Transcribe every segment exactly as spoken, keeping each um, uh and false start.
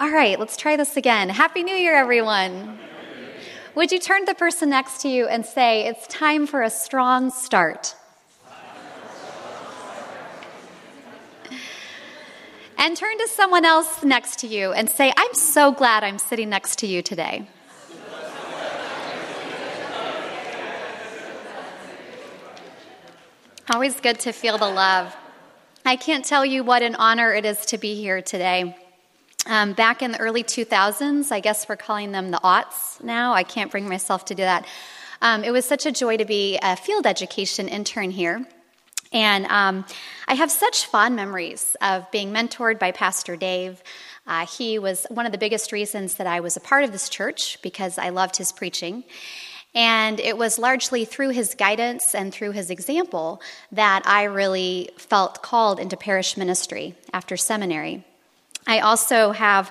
All right, let's try this again. Happy New Year, everyone. Would you turn to the person next to you and say, it's time for a strong start. And turn to someone else next to you and say, I'm so glad I'm sitting next to you today. Always good to feel the love. I can't tell you what an honor it is to be here today. Um, back in the early two thousands, I guess we're calling them the aughts now. I can't bring myself to do that. Um, it was such a joy to be a field education intern here. And um, I have such fond memories of being mentored by Pastor Dave. Uh, he was one of the biggest reasons that I was a part of this church because I loved his preaching. And it was largely through his guidance and through his example that I really felt called into parish ministry after seminary. I also have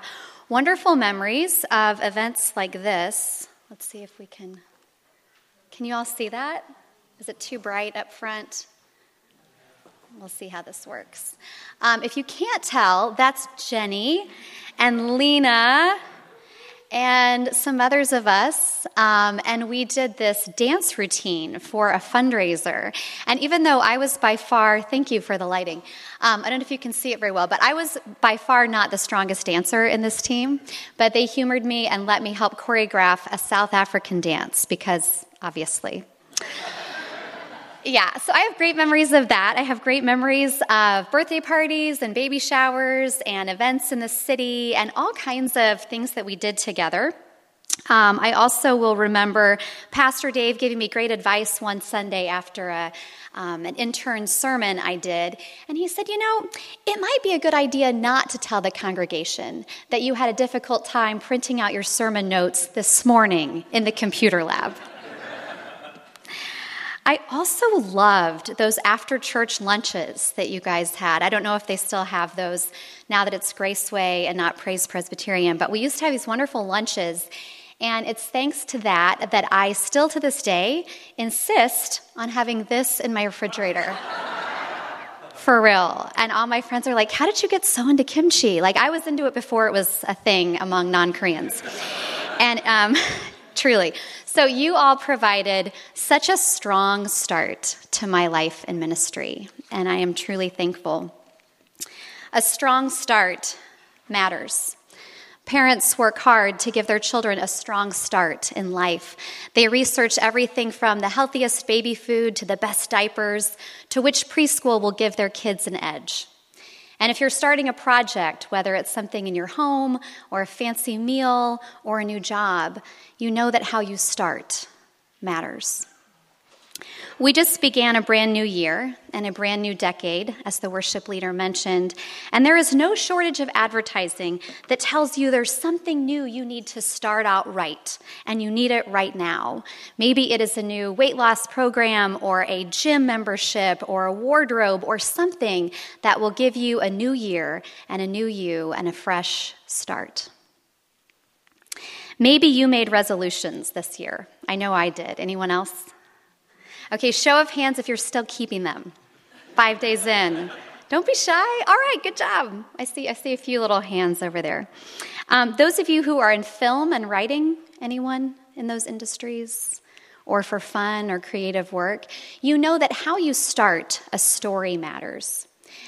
wonderful memories of events like this. Let's see if we can, can you all see that? Is it too bright up front? We'll see how this works. Um, if you can't tell, that's Jenny and Lena and some others of us, um, and we did this dance routine for a fundraiser. And even though I was by far, thank you for the lighting, um, I don't know if you can see it very well, but I was by far not the strongest dancer in this team, but they humored me and let me help choreograph a South African dance, because obviously. Yeah, so I have great memories of that. I have great memories of birthday parties and baby showers and events in the city and all kinds of things that we did together. Um, I also will remember Pastor Dave giving me great advice one Sunday after a, um, an intern sermon I did, and he said, you know, it might be a good idea not to tell the congregation that you had a difficult time printing out your sermon notes this morning in the computer lab. I also loved those after-church lunches that you guys had. I don't know if they still have those now that it's Graceway and not Praise Presbyterian, but we used to have these wonderful lunches, and it's thanks to that that I still to this day insist on having this in my refrigerator. For real. And all my friends are like, how did you get so into kimchi? Like, I was into it before it was a thing among non-Koreans. And um, truly. So you all provided such a strong start to my life in ministry, and I am truly thankful. A strong start matters. Parents work hard to give their children a strong start in life. They research everything from the healthiest baby food to the best diapers to which preschool will give their kids an edge. And if you're starting a project, whether it's something in your home or a fancy meal or a new job, you know that how you start matters. We just began a brand new year and a brand new decade, as the worship leader mentioned, and there is no shortage of advertising that tells you there's something new you need to start out right, and you need it right now. Maybe it is a new weight loss program or a gym membership or a wardrobe or something that will give you a new year and a new you and a fresh start. Maybe you made resolutions this year. I know I did. Anyone else? Okay, show of hands if you're still keeping them. Five days in. Don't be shy. All right, good job. I see I see a few little hands over there. Um, those of you who are in film and writing, anyone in those industries, or for fun or creative work, you know that how you start a story matters.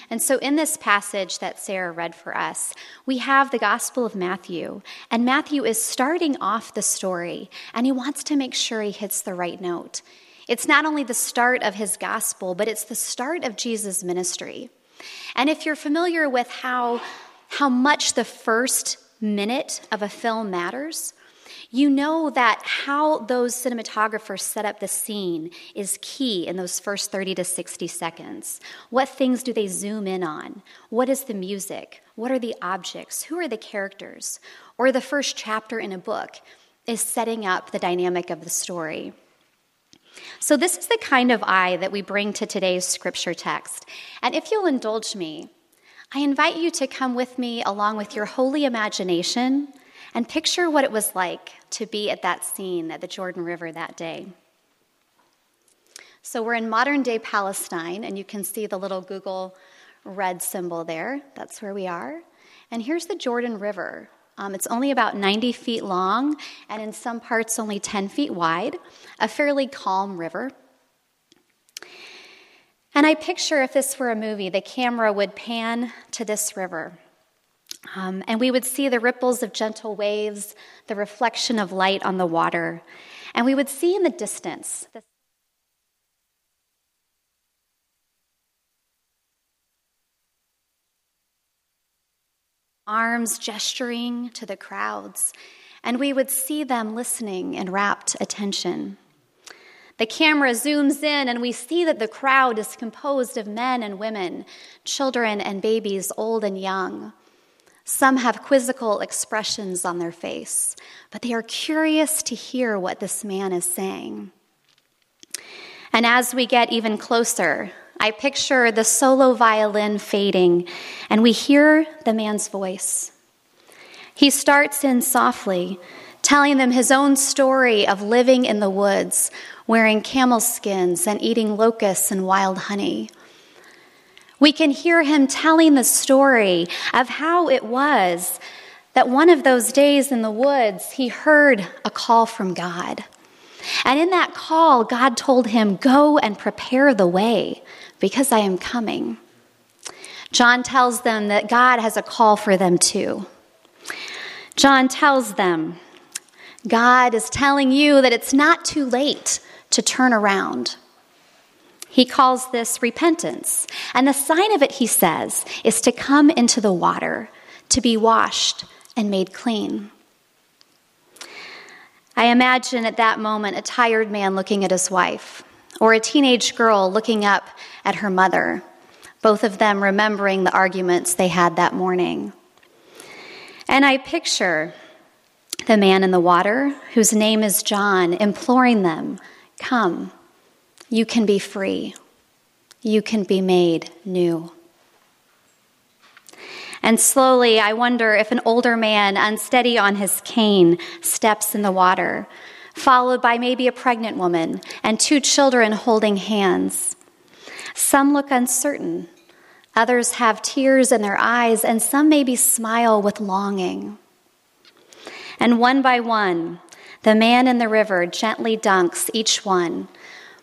And so in this passage that Sarah read for us, we have the Gospel of Matthew, and Matthew is starting off the story, and he wants to make sure he hits the right note. It's not only the start of his gospel, but it's the start of Jesus' ministry. And if you're familiar with how, how much the first minute of a film matters, you know that how those cinematographers set up the scene is key in those first thirty to sixty seconds. What things do they zoom in on? What is the music? What are the objects? Who are the characters? Or the first chapter in a book is setting up the dynamic of the story. So this is the kind of eye that we bring to today's scripture text. And if you'll indulge me, I invite you to come with me along with your holy imagination and picture what it was like to be at that scene at the Jordan River that day. So we're in modern-day Palestine, and you can see the little Google red symbol there. That's where we are. And here's the Jordan River Um, it's only about ninety feet long and in some parts only ten feet wide, a fairly calm river. And I picture if this were a movie, the camera would pan to this river. Um, and we would see the ripples of gentle waves, the reflection of light on the water. And we would see in the distance the arms gesturing to the crowds, and we would see them listening in rapt attention. The camera zooms in, and we see that the crowd is composed of men and women, children and babies, old and young. Some have quizzical expressions on their face, but they are curious to hear what this man is saying. And as we get even closer, I picture the solo violin fading, and we hear the man's voice. He starts in softly, telling them his own story of living in the woods, wearing camel skins and eating locusts and wild honey. We can hear him telling the story of how it was that one of those days in the woods, he heard a call from God. And in that call, God told him, "Go and prepare the way, because I am coming." John tells them that God has a call for them too. John tells them, God is telling you that it's not too late to turn around. He calls this repentance. And the sign of it, he says, is to come into the water, to be washed and made clean. I imagine at that moment a tired man looking at his wife, or a teenage girl looking up at her mother, both of them remembering the arguments they had that morning. And I picture the man in the water, whose name is John, imploring them, "Come, you can be free. You can be made new." And slowly, I wonder if an older man, unsteady on his cane, steps in the water, followed by maybe a pregnant woman and two children holding hands. Some look uncertain, others have tears in their eyes, and some maybe smile with longing. And one by one, the man in the river gently dunks each one,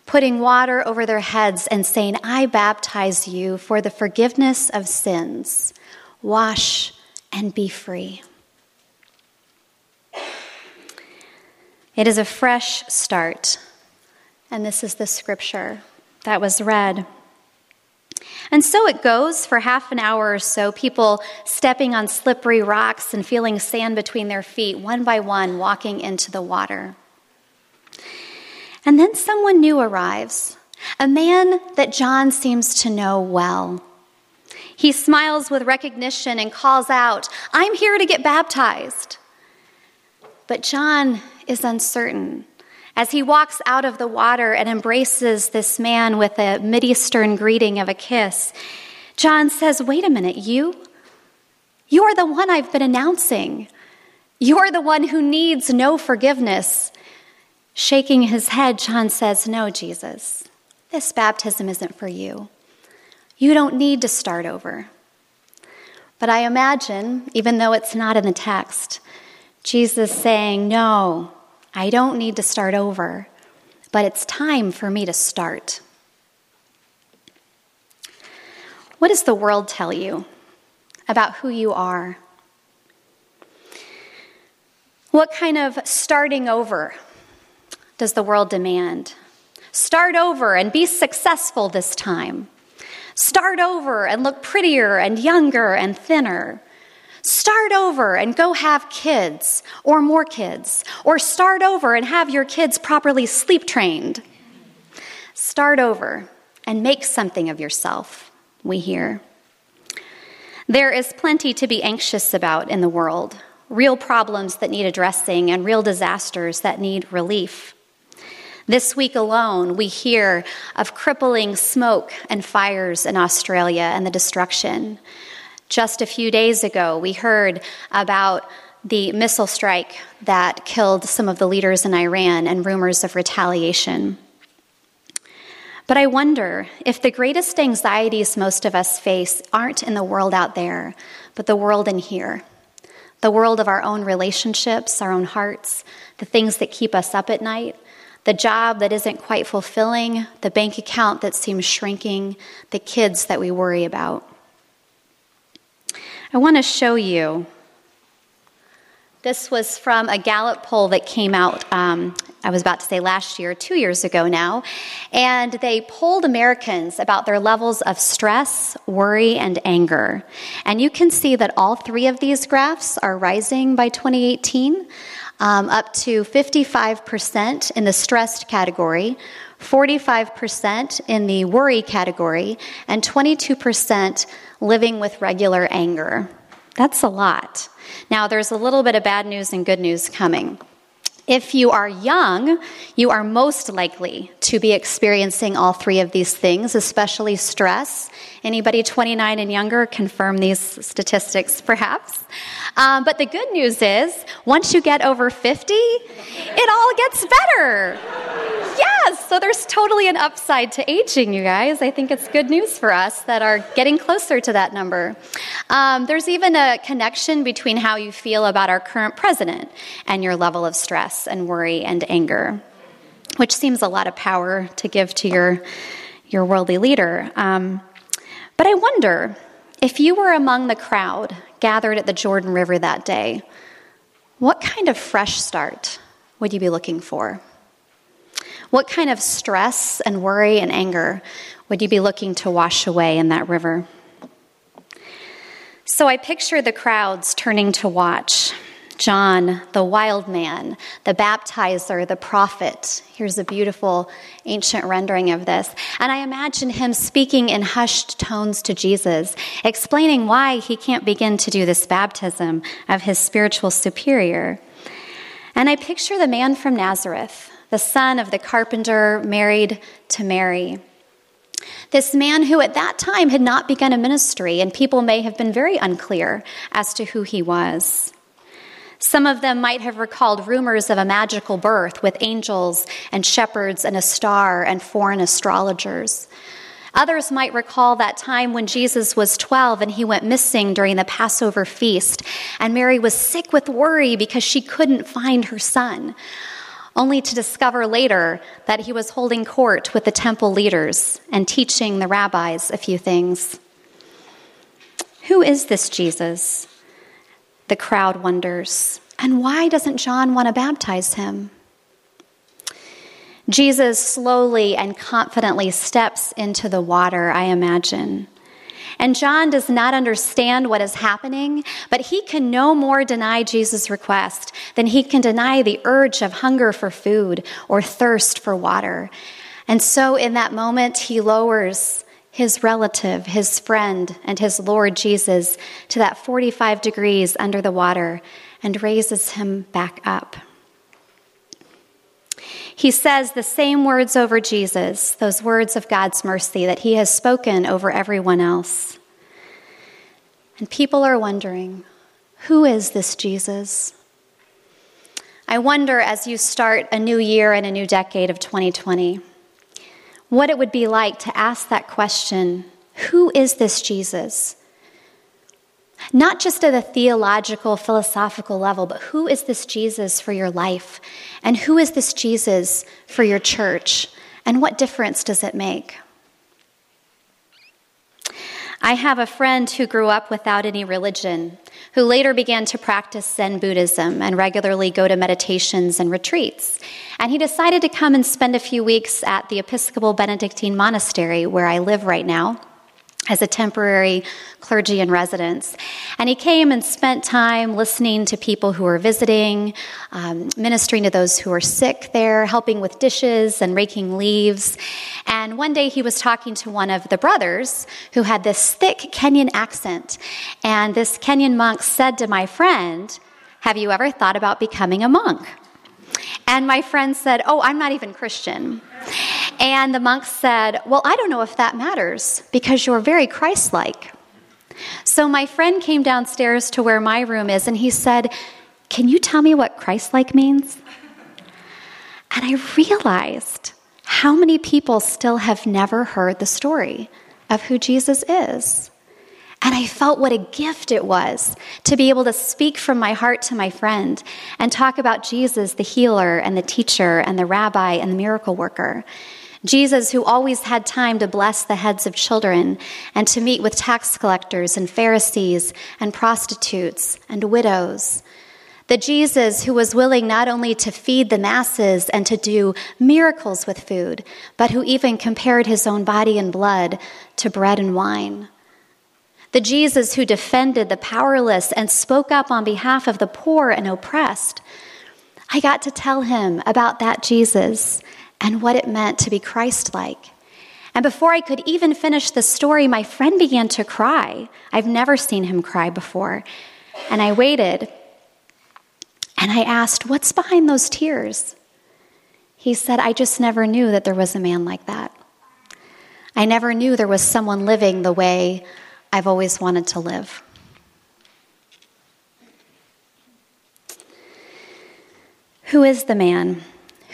putting water over their heads and saying, "I baptize you for the forgiveness of sins. Wash and be free." It is a fresh start, and this is the scripture that was read. And so it goes for half an hour or so, people stepping on slippery rocks and feeling sand between their feet, one by one walking into the water. And then someone new arrives, a man that John seems to know well. He smiles with recognition and calls out, "I'm here to get baptized." But John is uncertain as he walks out of the water and embraces this man with a Mideastern greeting of a kiss. John says, "Wait a minute, you? You're the one I've been announcing. You're the one who needs no forgiveness." Shaking his head, John says, "No, Jesus, this baptism isn't for you. You don't need to start over." But I imagine, even though it's not in the text, Jesus saying, "No, I don't need to start over, but it's time for me to start." What does the world tell you about who you are? What kind of starting over does the world demand? Start over and be successful this time. Start over and look prettier and younger and thinner. Start over and go have kids or more kids. Or start over and have your kids properly sleep trained. Start over and make something of yourself, we hear. There is plenty to be anxious about in the world. Real problems that need addressing and real disasters that need relief. This week alone, we hear of crippling smoke and fires in Australia and the destruction. Just a few days ago, we heard about the missile strike that killed some of the leaders in Iran and rumors of retaliation. But I wonder if the greatest anxieties most of us face aren't in the world out there, but the world in here, the world of our own relationships, our own hearts, the things that keep us up at night, the job that isn't quite fulfilling, the bank account that seems shrinking, the kids that we worry about. I want to show you. This was from a Gallup poll that came out, um, I was about to say last year, two years ago now, and they polled Americans about their levels of stress, worry, and anger. And you can see that all three of these graphs are rising by twenty eighteen, um, up to fifty-five percent in the stressed category, forty-five percent in the worry category, and twenty-two percent living with regular anger. That's a lot. Now, there's a little bit of bad news and good news coming. If you are young, you are most likely to be experiencing all three of these things, especially stress. Anybody twenty-nine and younger confirm these statistics, perhaps. Um, but the good news is, once you get over fifty, it all gets better. Yes, so there's totally an upside to aging, you guys. I think it's good news for us that are getting closer to that number. Um, there's even a connection between how you feel about our current president and your level of stress and worry and anger, which seems a lot of power to give to your, your worldly leader. Um, but I wonder, if you were among the crowd gathered at the Jordan River that day, what kind of fresh start would you be looking for? What kind of stress and worry and anger would you be looking to wash away in that river? So I picture the crowds turning to watch. John, the wild man, the baptizer, the prophet. Here's a beautiful ancient rendering of this. And I imagine him speaking in hushed tones to Jesus, explaining why he can't begin to do this baptism of his spiritual superior. And I picture the man from Nazareth, the son of the carpenter, married to Mary. This man who at that time had not begun a ministry, and people may have been very unclear as to who he was. Some of them might have recalled rumors of a magical birth with angels and shepherds and a star and foreign astrologers. Others might recall that time when Jesus was twelve and he went missing during the Passover feast, and Mary was sick with worry because she couldn't find her son, only to discover later that he was holding court with the temple leaders and teaching the rabbis a few things. Who is this Jesus? The crowd wonders. And why doesn't John want to baptize him? Jesus slowly and confidently steps into the water, I imagine. And John does not understand what is happening, but he can no more deny Jesus' request than he can deny the urge of hunger for food or thirst for water. And so in that moment, he lowers his relative, his friend, and his Lord Jesus to that forty-five degrees under the water and raises him back up. He says the same words over Jesus, those words of God's mercy that he has spoken over everyone else. And people are wondering, who is this Jesus? I wonder, as you start a new year and a new decade of twenty twenty, what it would be like to ask that question, who is this Jesus? Not just at a theological, philosophical level, but who is this Jesus for your life? And who is this Jesus for your church? And what difference does it make? I have a friend who grew up without any religion, who later began to practice Zen Buddhism and regularly go to meditations and retreats. And he decided to come and spend a few weeks at the Episcopal Benedictine Monastery, where I live right now, as a temporary clergy in residence. And he came and spent time listening to people who were visiting, um, ministering to those who were sick there, helping with dishes and raking leaves. And one day he was talking to one of the brothers who had this thick Kenyan accent. And this Kenyan monk said to my friend, "Have you ever thought about becoming a monk?" And my friend said, "Oh, I'm not even Christian." And the monk said, "Well, I don't know if that matters, because you're very Christ-like." So my friend came downstairs to where my room is, and he said, "Can you tell me what Christ-like means?" And I realized how many people still have never heard the story of who Jesus is. And I felt what a gift it was to be able to speak from my heart to my friend and talk about Jesus, the healer and the teacher and the rabbi and the miracle worker. Jesus, who always had time to bless the heads of children and to meet with tax collectors and Pharisees and prostitutes and widows. The Jesus who was willing not only to feed the masses and to do miracles with food, but who even compared his own body and blood to bread and wine. The Jesus who defended the powerless and spoke up on behalf of the poor and oppressed. I got to tell him about that Jesus and what it meant to be Christ-like. And before I could even finish the story, my friend began to cry. I've never seen him cry before. And I waited, and I asked, "What's behind those tears?" He said, "I just never knew that there was a man like that. I never knew there was someone living the way I've always wanted to live." Who is the man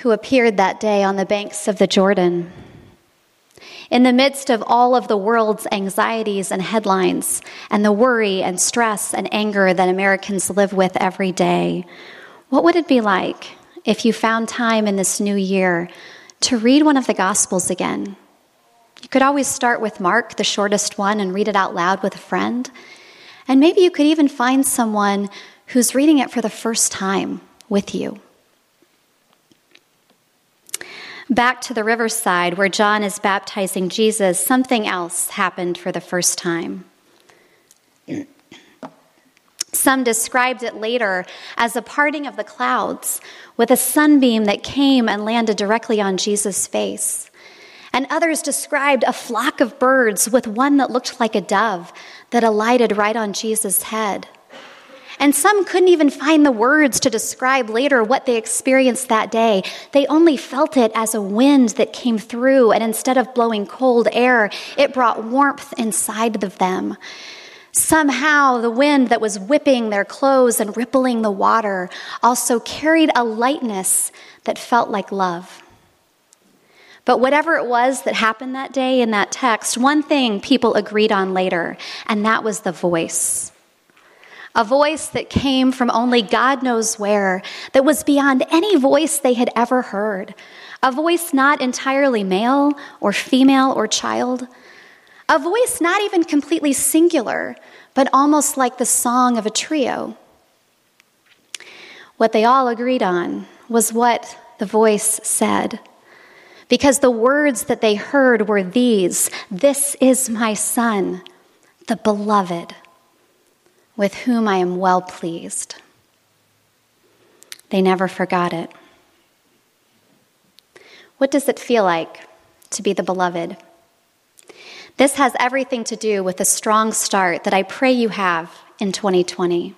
who appeared that day on the banks of the Jordan? In the midst of all of the world's anxieties and headlines and the worry and stress and anger that Americans live with every day, what would it be like if you found time in this new year to read one of the Gospels again? You could always start with Mark, the shortest one, and read it out loud with a friend. And maybe you could even find someone who's reading it for the first time with you. Back to the riverside where John is baptizing Jesus, something else happened for the first time. Some described it later as a parting of the clouds with a sunbeam that came and landed directly on Jesus' face. And others described a flock of birds with one that looked like a dove that alighted right on Jesus' head. And some couldn't even find the words to describe later what they experienced that day. They only felt it as a wind that came through, and instead of blowing cold air, it brought warmth inside of them. Somehow, the wind that was whipping their clothes and rippling the water also carried a lightness that felt like love. But whatever it was that happened that day in that text, one thing people agreed on later, and that was the voice. A voice that came from only God knows where, that was beyond any voice they had ever heard. A voice not entirely male or female or child. A voice not even completely singular, but almost like the song of a trio. What they all agreed on was what the voice said. Because the words that they heard were these, "This is my son, the beloved, with whom I am well pleased." They never forgot it. What does it feel like to be the beloved? This has everything to do with the strong start that I pray you have in twenty twenty.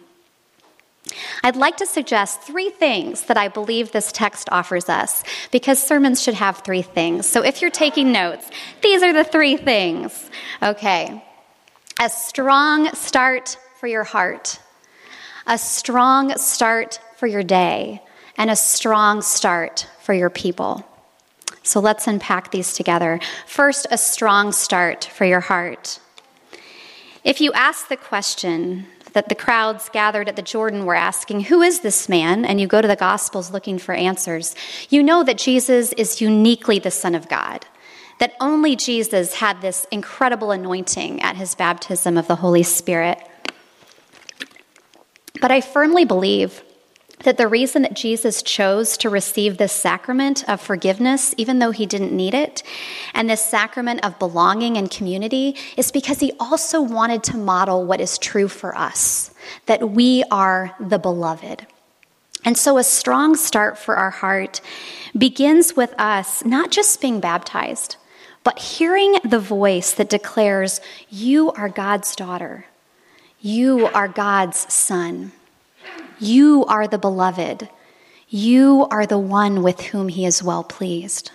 I'd like to suggest three things that I believe this text offers us, because sermons should have three things. So if you're taking notes, these are the three things. Okay. A strong start for your heart, a strong start for your day, and a strong start for your people. So let's unpack these together. First, a strong start for your heart. If you ask the question that the crowds gathered at the Jordan were asking, "Who is this man?" and you go to the Gospels looking for answers, you know that Jesus is uniquely the Son of God, that only Jesus had this incredible anointing at his baptism of the Holy Spirit. But I firmly believe that the reason that Jesus chose to receive this sacrament of forgiveness, even though he didn't need it, and this sacrament of belonging and community, is because he also wanted to model what is true for us, that we are the beloved. And so a strong start for our heart begins with us not just being baptized, but hearing the voice that declares, "You are God's daughter. You are God's son. You are the beloved. You are the one with whom he is well pleased."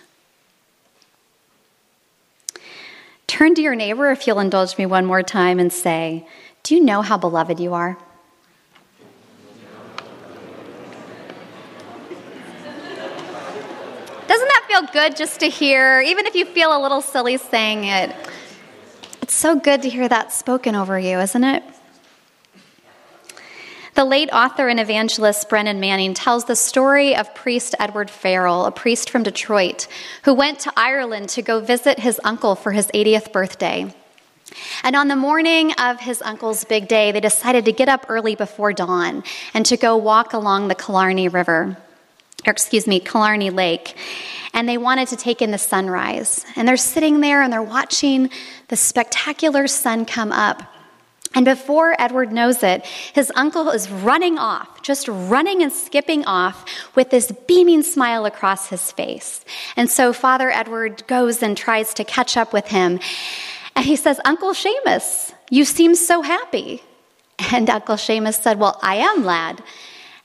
Turn to your neighbor, if you'll indulge me one more time, and say, "Do you know how beloved you are?" Doesn't that feel good just to hear, even if you feel a little silly saying it? It's so good to hear that spoken over you, isn't it? The late author and evangelist Brennan Manning tells the story of priest Edward Farrell, a priest from Detroit, who went to Ireland to go visit his uncle for his eightieth birthday. And on the morning of his uncle's big day, they decided to get up early before dawn and to go walk along the Killarney River, or excuse me, Killarney Lake. And they wanted to take in the sunrise. And they're sitting there and they're watching the spectacular sun come up. And before Edward knows it, his uncle is running off, just running and skipping off with this beaming smile across his face. And so Father Edward goes and tries to catch up with him. And he says, "Uncle Seamus, you seem so happy." And Uncle Seamus said, "Well, I am, lad."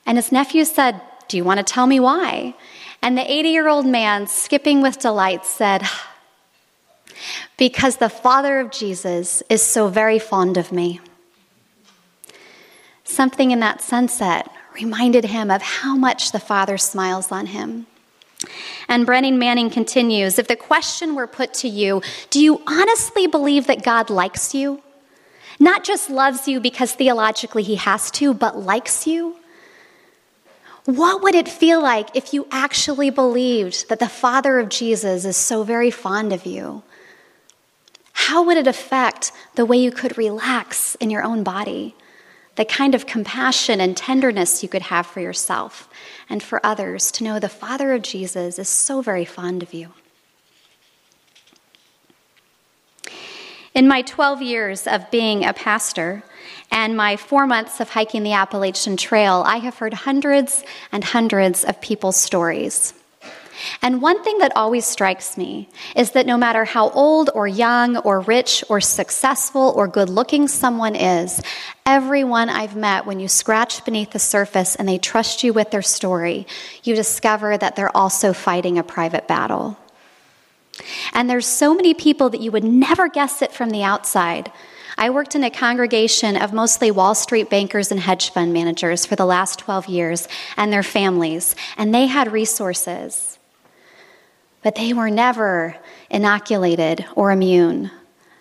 And his nephew said, "Do you want to tell me why?" And the eighty-year-old man, skipping with delight, said, "Because the Father of Jesus is so very fond of me." Something in that sunset reminded him of how much the Father smiles on him. And Brennan Manning continues, "If the question were put to you, do you honestly believe that God likes you? Not just loves you because theologically he has to, but likes you? What would it feel like if you actually believed that the Father of Jesus is so very fond of you? How would it affect the way you could relax in your own body, the kind of compassion and tenderness you could have for yourself and for others to know the Father of Jesus is so very fond of you?" In my twelve years of being a pastor and my four months of hiking the Appalachian Trail, I have heard hundreds and hundreds of people's stories. And one thing that always strikes me is that no matter how old or young or rich or successful or good-looking someone is, everyone I've met, when you scratch beneath the surface and they trust you with their story, you discover that they're also fighting a private battle. And there's so many people that you would never guess it from the outside. I worked in a congregation of mostly Wall Street bankers and hedge fund managers for the last twelve years and their families, and they had resources. But they were never inoculated or immune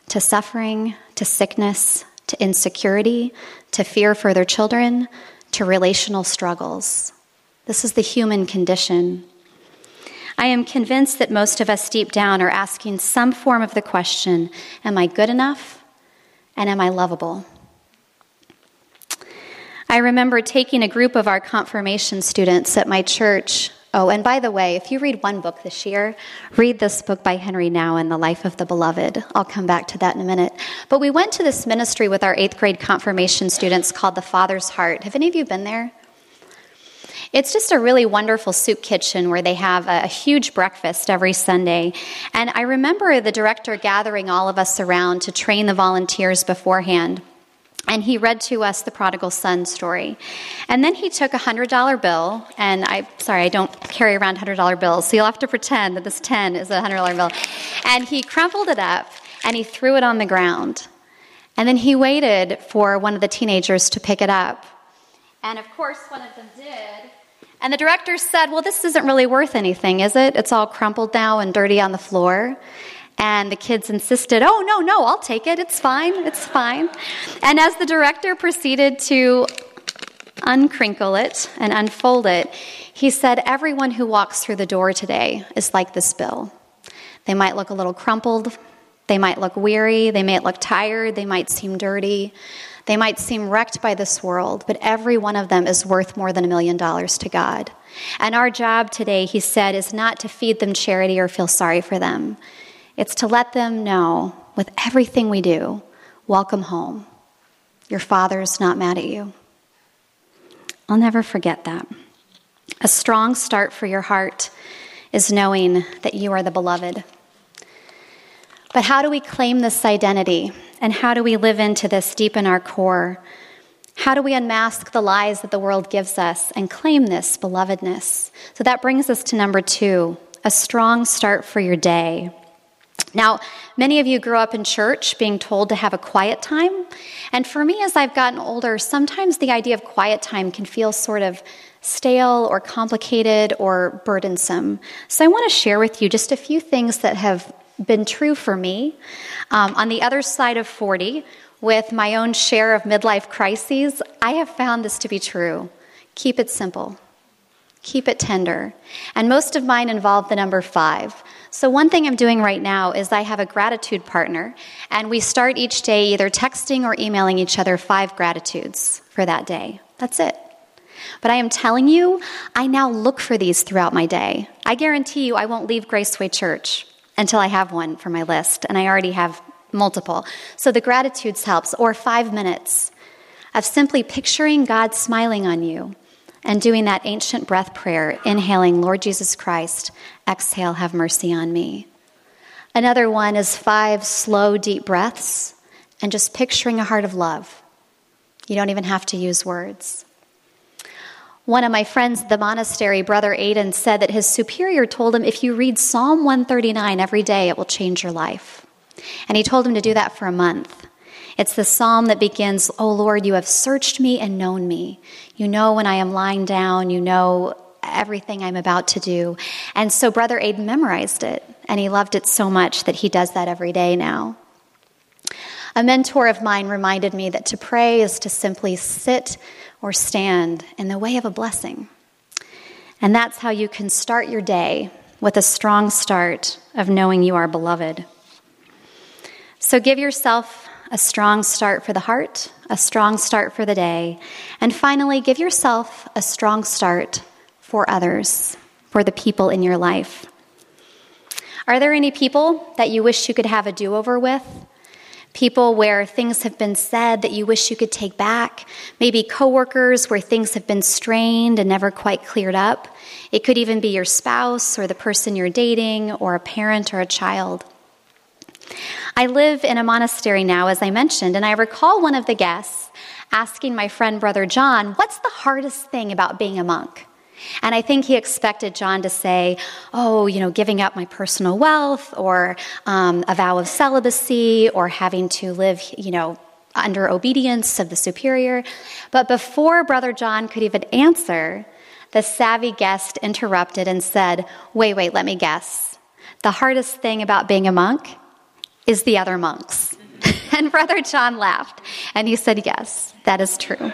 to suffering, to sickness, to insecurity, to fear for their children, to relational struggles. This is the human condition. I am convinced that most of us deep down are asking some form of the question, am I good enough and am I lovable? I remember taking a group of our confirmation students at my church. Oh, and by the way, if you read one book this year, read this book by Henry Nouwen, The Life of the Beloved. I'll come back to that in a minute. But we went to this ministry with our eighth grade confirmation students called The Father's Heart. Have any of you been there? It's just a really wonderful soup kitchen where they have a huge breakfast every Sunday. And I remember the director gathering all of us around to train the volunteers beforehand. And he read to us the prodigal son story. And then he took a one hundred dollar bill, and I'm sorry, I don't carry around one hundred dollar bills, so you'll have to pretend that this ten is a one hundred dollar bill. And he crumpled it up, and he threw it on the ground. And then he waited for one of the teenagers to pick it up. And, of course, one of them did. And the director said, "Well, this isn't really worth anything, is it? It's all crumpled now and dirty on the floor." And the kids insisted, "Oh, no, no, I'll take it. It's fine. It's fine." And as the director proceeded to uncrinkle it and unfold it, he said, "Everyone who walks through the door today is like this bill. They might look a little crumpled. They might look weary. They might look tired. They might seem dirty. They might seem wrecked by this world, but every one of them is worth more than a million dollars to God. And our job today," he said, "is not to feed them charity or feel sorry for them. It's to let them know with everything we do, welcome home. Your Father's not mad at you." I'll never forget that. A strong start for your heart is knowing that you are the beloved. But how do we claim this identity? And how do we live into this deep in our core? How do we unmask the lies that the world gives us and claim this belovedness? So that brings us to number two, a strong start for your day. Now, many of you grew up in church being told to have a quiet time. And for me, as I've gotten older, sometimes the idea of quiet time can feel sort of stale or complicated or burdensome. So I want to share with you just a few things that have been true for me. Um, on the other side of forty, with my own share of midlife crises, I have found this to be true. Keep it simple. Keep it tender. And most of mine involve the number five. So one thing I'm doing right now is I have a gratitude partner, and we start each day either texting or emailing each other five gratitudes for that day. That's it. But I am telling you, I now look for these throughout my day. I guarantee you I won't leave Graceway Church until I have one for my list, and I already have multiple. So the gratitudes helps, or five minutes of simply picturing God smiling on you and doing that ancient breath prayer, inhaling, Lord Jesus Christ, exhale, have mercy on me. Another one is five slow, deep breaths and just picturing a heart of love. You don't even have to use words. One of my friends at the monastery, Brother Aidan, said that his superior told him, if you read Psalm one thirty-nine every day, it will change your life. And he told him to do that for a month. It's the psalm that begins, O Lord, you have searched me and known me. You know when I am lying down. You know everything I'm about to do. And so Brother Aidan memorized it, and he loved it so much that he does that every day now. A mentor of mine reminded me that to pray is to simply sit or stand in the way of a blessing. And that's how you can start your day, with a strong start of knowing you are beloved. So give yourself a strong start for the heart, a strong start for the day, and finally, give yourself a strong start for others, for the people in your life. Are there any people that you wish you could have a do-over with? People where things have been said that you wish you could take back? Maybe coworkers where things have been strained and never quite cleared up? It could even be your spouse or the person you're dating or a parent or a child. I live in a monastery now, as I mentioned, and I recall one of the guests asking my friend Brother John, what's the hardest thing about being a monk? And I think he expected John to say, oh, you know, giving up my personal wealth, or um, a vow of celibacy, or having to live, you know, under obedience of the superior. But before Brother John could even answer, the savvy guest interrupted and said, wait, wait, let me guess. The hardest thing about being a monk is the other monks. And Brother John laughed, and he said, yes, that is true.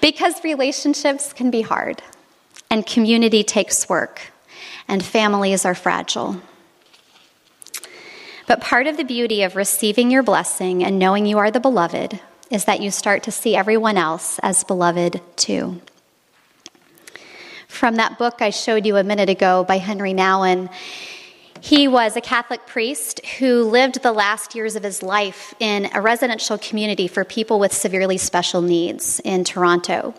Because relationships can be hard, and community takes work, and families are fragile. But part of the beauty of receiving your blessing and knowing you are the beloved is that you start to see everyone else as beloved too. From that book I showed you a minute ago by Henry Nouwen, he was a Catholic priest who lived the last years of his life in a residential community for people with severely special needs in Toronto.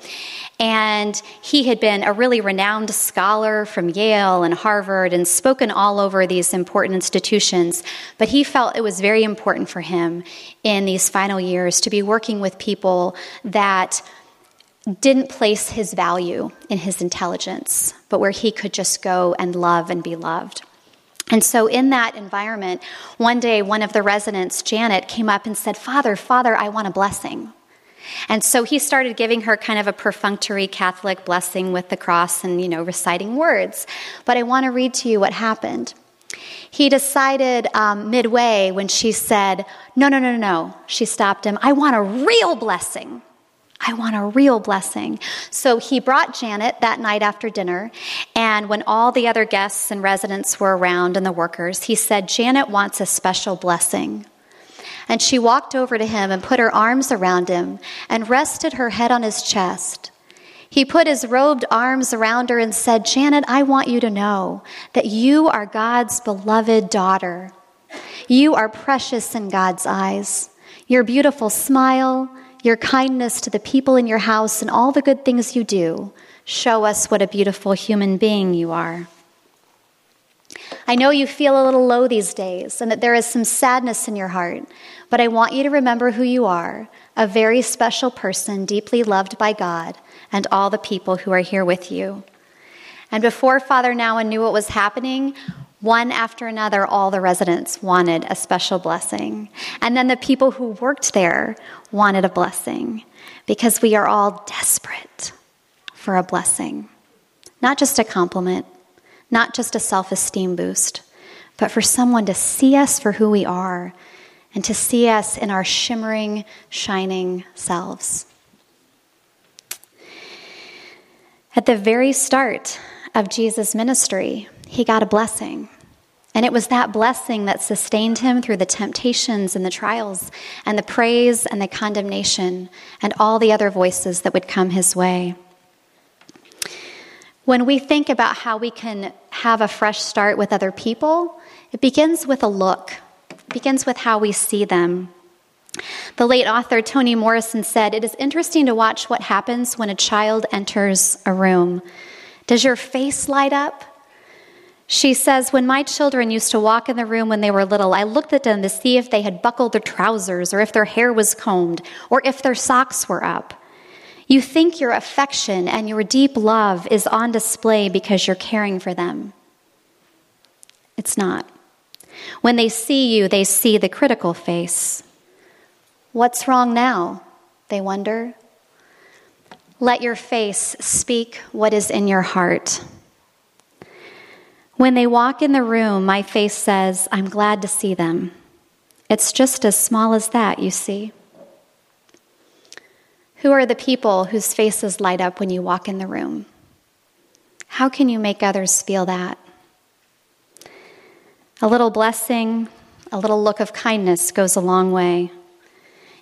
And he had been a really renowned scholar from Yale and Harvard and spoken all over these important institutions. But he felt it was very important for him in these final years to be working with people that didn't place his value in his intelligence, but where he could just go and love and be loved. And so in that environment, one day, one of the residents, Janet, came up and said, Father, Father, I want a blessing. And so he started giving her kind of a perfunctory Catholic blessing with the cross and, you know, reciting words. But I want to read to you what happened. He decided um, midway when she said, no, no, no, no, no. She stopped him. I want a real blessing. I want a real blessing. So he brought Janet that night after dinner, and when all the other guests and residents were around and the workers, he said, Janet wants a special blessing. And she walked over to him and put her arms around him and rested her head on his chest. He put his robed arms around her and said, Janet, I want you to know that you are God's beloved daughter. You are precious in God's eyes. Your beautiful smile, your kindness to the people in your house, and all the good things you do show us what a beautiful human being you are. I know you feel a little low these days and that there is some sadness in your heart, but I want you to remember who you are, a very special person, deeply loved by God and all the people who are here with you. And before Father Nouwen knew what was happening, one after another, all the residents wanted a special blessing. And then the people who worked there wanted a blessing, because we are all desperate for a blessing. Not just a compliment, not just a self-esteem boost, but for someone to see us for who we are and to see us in our shimmering, shining selves. At the very start of Jesus' ministry, he got a blessing. And it was that blessing that sustained him through the temptations and the trials and the praise and the condemnation and all the other voices that would come his way. When we think about how we can have a fresh start with other people, it begins with a look. It begins with how we see them. The late author Toni Morrison said, "It is interesting to watch what happens when a child enters a room. Does your face light up?" She says, "When my children used to walk in the room when they were little, I looked at them to see if they had buckled their trousers or if their hair was combed or if their socks were up. You think your affection and your deep love is on display because you're caring for them. It's not. When they see you, they see the critical face. What's wrong now? They wonder. Let your face speak what is in your heart. When they walk in the room, my face says, I'm glad to see them. It's just as small as that, you see." Who are the people whose faces light up when you walk in the room? How can you make others feel that? A little blessing, a little look of kindness goes a long way.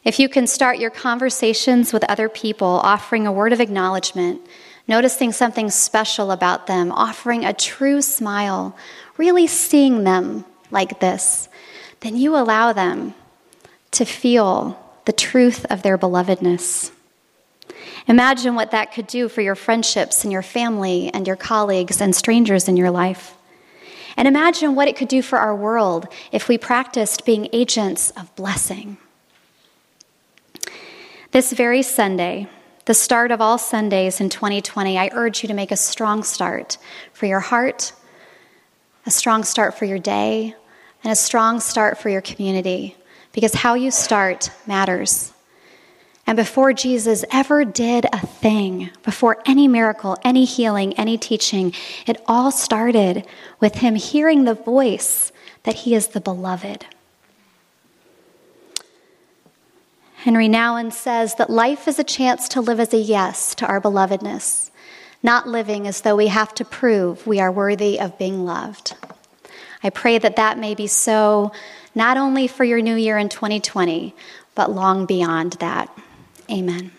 If you can start your conversations with other people offering a word of acknowledgement, noticing something special about them, offering a true smile, really seeing them like this, then you allow them to feel the truth of their belovedness. Imagine what that could do for your friendships and your family and your colleagues and strangers in your life. And imagine what it could do for our world if we practiced being agents of blessing. This very Sunday, the start of all Sundays in twenty twenty, I urge you to make a strong start for your heart, a strong start for your day, and a strong start for your community, because how you start matters. And before Jesus ever did a thing, before any miracle, any healing, any teaching, it all started with him hearing the voice that he is the beloved. Henry Nouwen says that life is a chance to live as a yes to our belovedness, not living as though we have to prove we are worthy of being loved. I pray that that may be so, not only for your new year in twenty twenty, but long beyond that. Amen.